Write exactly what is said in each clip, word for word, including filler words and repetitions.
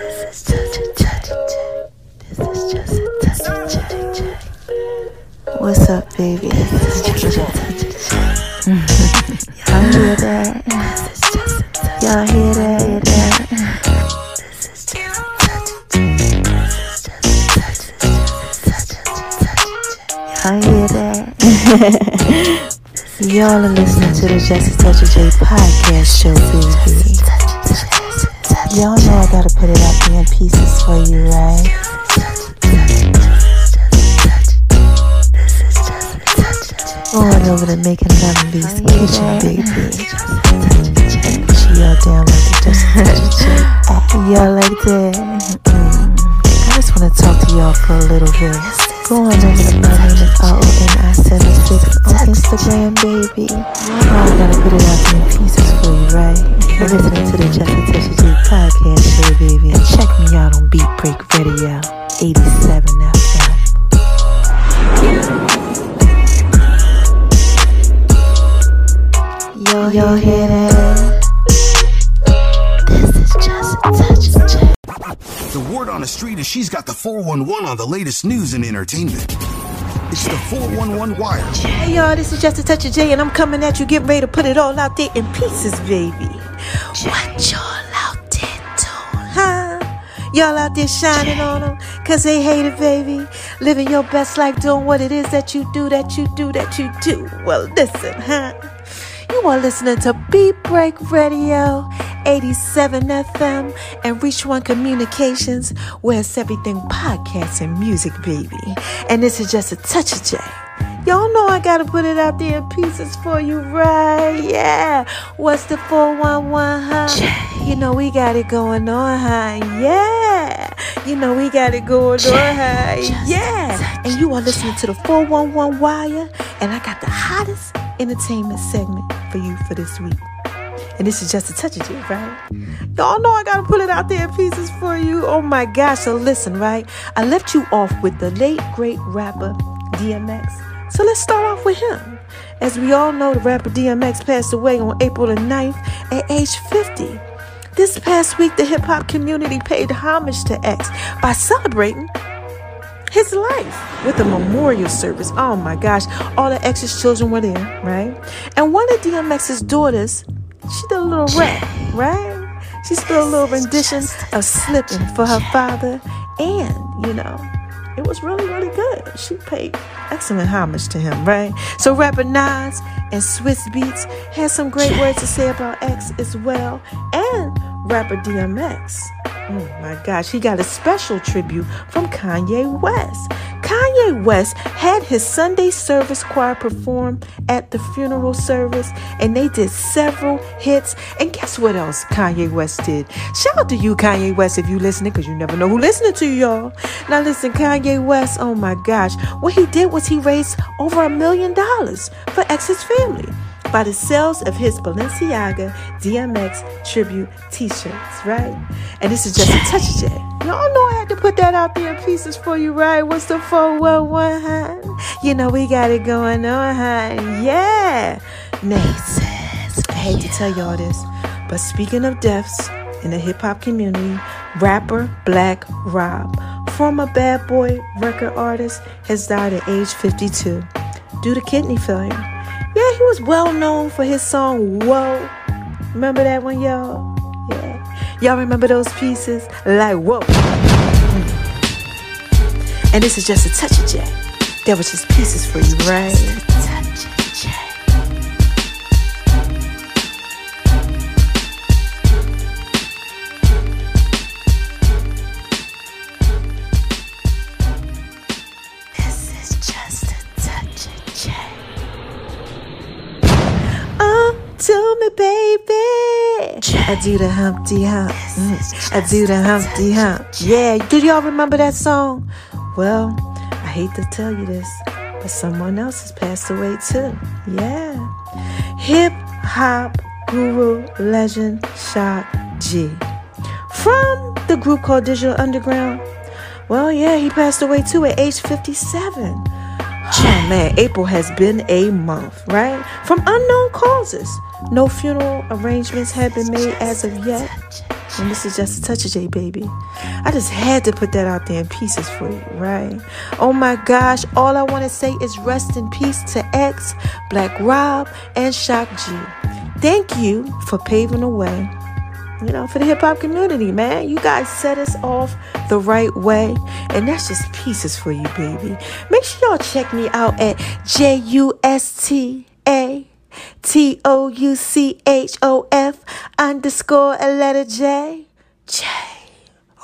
This is just a touch check. This is just a touch check. What's up, baby? This is just a touch check. Y'all hear that? Y'all hear that? This is just a touch check. This is just a touch check. This is just a touch check. Y'all hear that? Y'all are listening to the Just a Touch of J podcast show, baby. Y'all know I gotta put it out there in pieces for you, right? Go on over to Making Love and Beast Kitchen, baby. And push y'all down like the Just a Touch of J. Y'all like that? Mm-hmm. I just wanna talk to y'all for a little bit. Go on over to my name is R O N I seven six on Instagram, baby. I gotta put it out in pieces for you, right? You're listening to the JustATouchof_J podcast show, baby. And check me out on Beat Break Radio, eighty-seven F M. Yo, yo, hear that? This is JustATouchof_J. The word on the street is she's got the four one one on the latest news and entertainment. It's the four one one Wire. Hey y'all, this is Just a Touch of J, and I'm coming at you. Get ready to put it all out there in pieces, baby. What y'all out there doing? Huh? Y'all out there shining on them because they hate it, baby. Living your best life, doing what it is that you do, that you do, that you do. Well, listen, huh? You are listening to Beat Break Radio, eighty-seven F M, and Reach One Communications, where it's everything podcasts and music, baby. And this is Just a Touch of J. Y'all know I gotta put it out there in pieces for you, right? Yeah. What's the four one one, huh? J. You know we got it going on, huh? Yeah. You know we got it going J. on, huh? Just yeah. And you are listening J. to the four one one Wire, and I got the hottest entertainment segment for you for this week. And this is Just a Touch of J, right? Y'all know I gotta put it out there in pieces for you. Oh my gosh, so listen, right? I left you off with the late, great rapper D M X. So let's start off with him. As we all know, the rapper D M X passed away on April the ninth at age fifty. This past week, the hip-hop community paid homage to X by celebrating his life with a memorial service. Oh my gosh, all the X's children were there, right? And one of D M X's daughters, she did a little rap, right? She did a little rendition of Slippin' for her father. And, you know, it was really, really good. She paid excellent homage to him, right? So rapper Nas and Swizz Beatz had some great words to say about X as well. And rapper D M X, oh my gosh, he got a special tribute from Kanye West. Kanye West had his Sunday service choir perform at the funeral service, and they did several hits. And guess what else Kanye West did? Shout out to you, Kanye West, if you listening, because you never know who listening to y'all. Now listen, Kanye West, oh my gosh, what he did was he raised over a million dollars for X's family by the sales of his Balenciaga D M X tribute t-shirts, right? And this is Just a Touch of J. Y'all know I had to put that out there in pieces for you, right? What's the four one one, huh? You know we got it going on, huh? Yeah. Now, I hate to tell y'all this, but speaking of deaths in the hip-hop community, rapper Black Rob, former Bad Boy record artist, has died at age fifty-two due to kidney failure. Yeah, he was well known for his song, Whoa. Remember that one, y'all? Yeah. Y'all remember those pieces? Like, whoa. And this is Just a Touch of J. That was just pieces for you, right? Just a touch of J. This is Just a Touch of J. To me, baby. J. I do the Humpty Hump. Mm. I do the Humpty Hump. Yeah, do y'all remember that song? Well, I hate to tell you this, but someone else has passed away too. Yeah. Hip hop guru legend Shock G, from the group called Digital Underground. Well, yeah, he passed away too at age fifty-seven. Oh man, April has been a month, right? From unknown causes. No funeral arrangements have been made as of yet. And this is Just a Touch of J, baby. I just had to put that out there in pieces for you, right? Oh my gosh, all I want to say is rest in peace to X, Black Rob, and Shock G. Thank you for paving the way, you know, for the hip-hop community, man. You guys set us off the right way, and that's just pieces for you, baby. Make sure y'all check me out at J U S T A T O U C H O F underscore a letter J. J.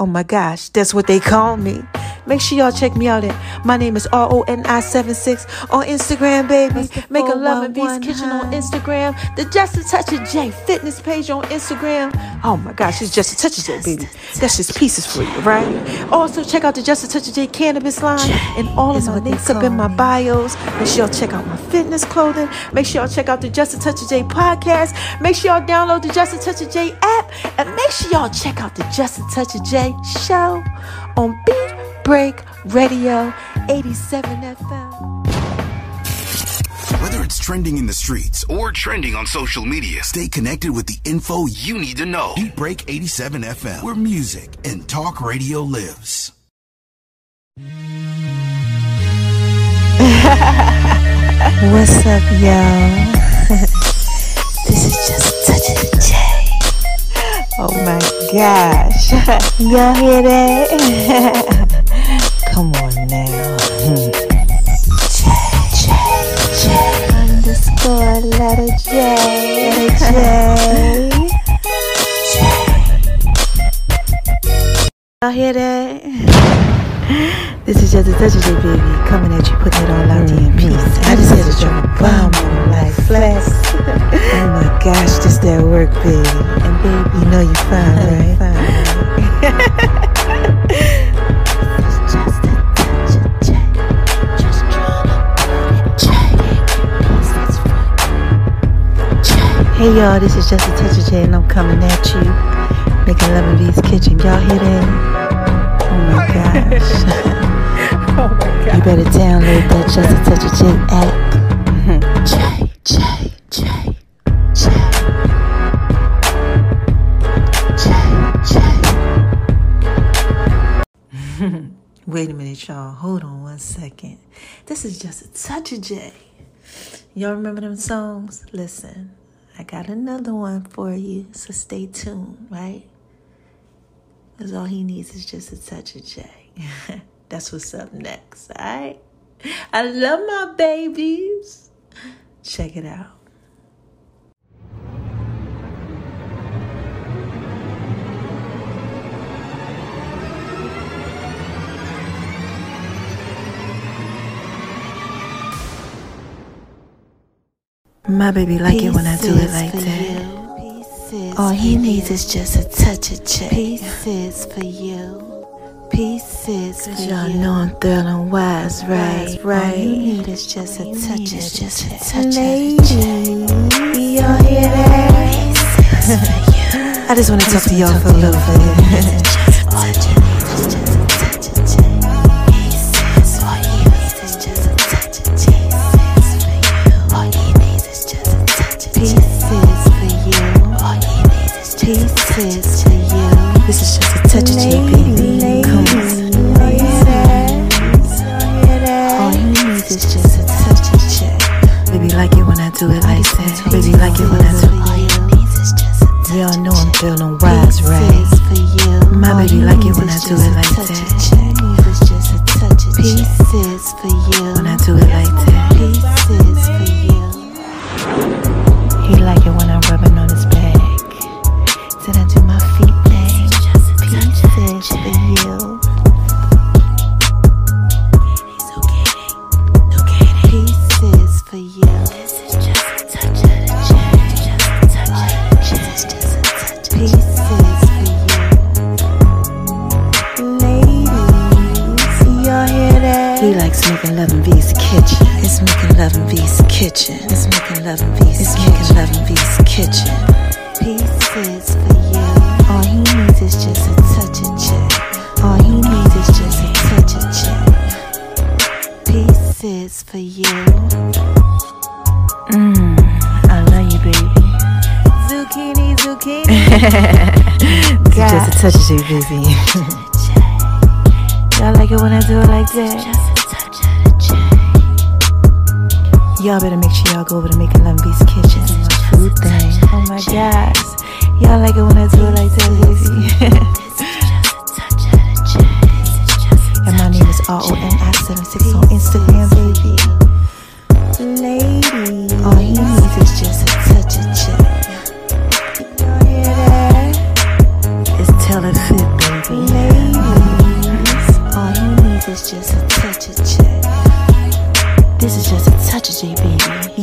Oh my gosh, that's what they call me. Make sure y'all check me out at my name is R O N I seven six on Instagram, baby. Make a Love and Beast Kitchen on Instagram. The Just a Touch of J fitness page on Instagram. Oh my gosh, it's Just a Touch of J, baby. That's just pieces for you, right? Also, check out the Just a Touch of J cannabis line and all of my links up in my bios. Make sure y'all check out my fitness clothing. Make sure y'all check out the Just a Touch of J podcast. Make sure y'all download the Just a Touch of J app. And make sure y'all check out the Just a Touch of J show on Beat Break Radio eighty-seven F M. Whether it's trending in the streets or trending on social media, stay connected with the info you need to know. Beat Break eighty-seven F M, where music and talk radio lives. What's up, y'all? This is Just Touching the J. Oh my gosh. Y'all hear that? Come on now. J, J, J, underscore letter J, letter J. J. Y'all hear that? This is Just a Touch of J, baby. Coming at you, putting it all out there in peace. I just had to drop a bomb on my flesh. Oh my gosh, just that work, baby. And baby, you know you fine, right? Fine. Hey y'all, this is Just a Touch of J, and I'm coming at you. Making Love in V's Kitchen. Y'all hear that? Oh my gosh. Oh my gosh. You better download that Just a Touch of J app. J, J, J, J. J, J. Wait a minute, y'all. Hold on one second. This is Just a Touch of J. Y'all remember them songs? Listen. I got another one for you, so stay tuned, right? Because all he needs is just a touch of J. That's what's up next, all right? I love my babies. Check it out. My baby like it when I do it like that. All he needs is just a touch of J. Pieces for you. Pieces for you. Y'all know I'm thorough and wise, right? Right. All you need is just a touch of J. Y'all hear that? I just want to talk to y'all for a little bit. All you need is just a touch of J. Pieces for you. It's just a touch of J. Pieces to you. This is just a touch of J, baby. Come on. All you need is just a touch of J. Baby, like it when I do it like that. Baby, like it when I do it. All you need is just a touch. Y'all know I'm feeling wise, right? My baby, like it when I do it like that. Pieces for you. When I do it like that. Pieces for you. He like it when I'm rubbing on his back. Then I do my feet thing. Pieces for you. Pieces for you. Pieces for you. Ladies, y'all hear that? He likes making love in V's kitchen. It's making love in V's kitchen. It's making love in V's kitchen. It's making love in V's kitchen. Pieces for you. All he needs is just a touch of J. All he needs is just a touch of J. Pieces for you. Mmm, I love you, baby. Zucchini, zucchini. that. Just a touch of J, baby. Y'all like it when I do it like that. Just a touch of the J. Y'all better make sure y'all go over to Making Love Beats Kitchen. My food thing. Oh my gosh. Y'all like it when I do it like that, baby. And my name is R O N I seven six on Instagram, baby. Lady. All he needs is just a touch of J. Y'all hear that? It's tell it fit, baby. Ladies. All he needs is just a touch of J. This is just a touch of J, baby.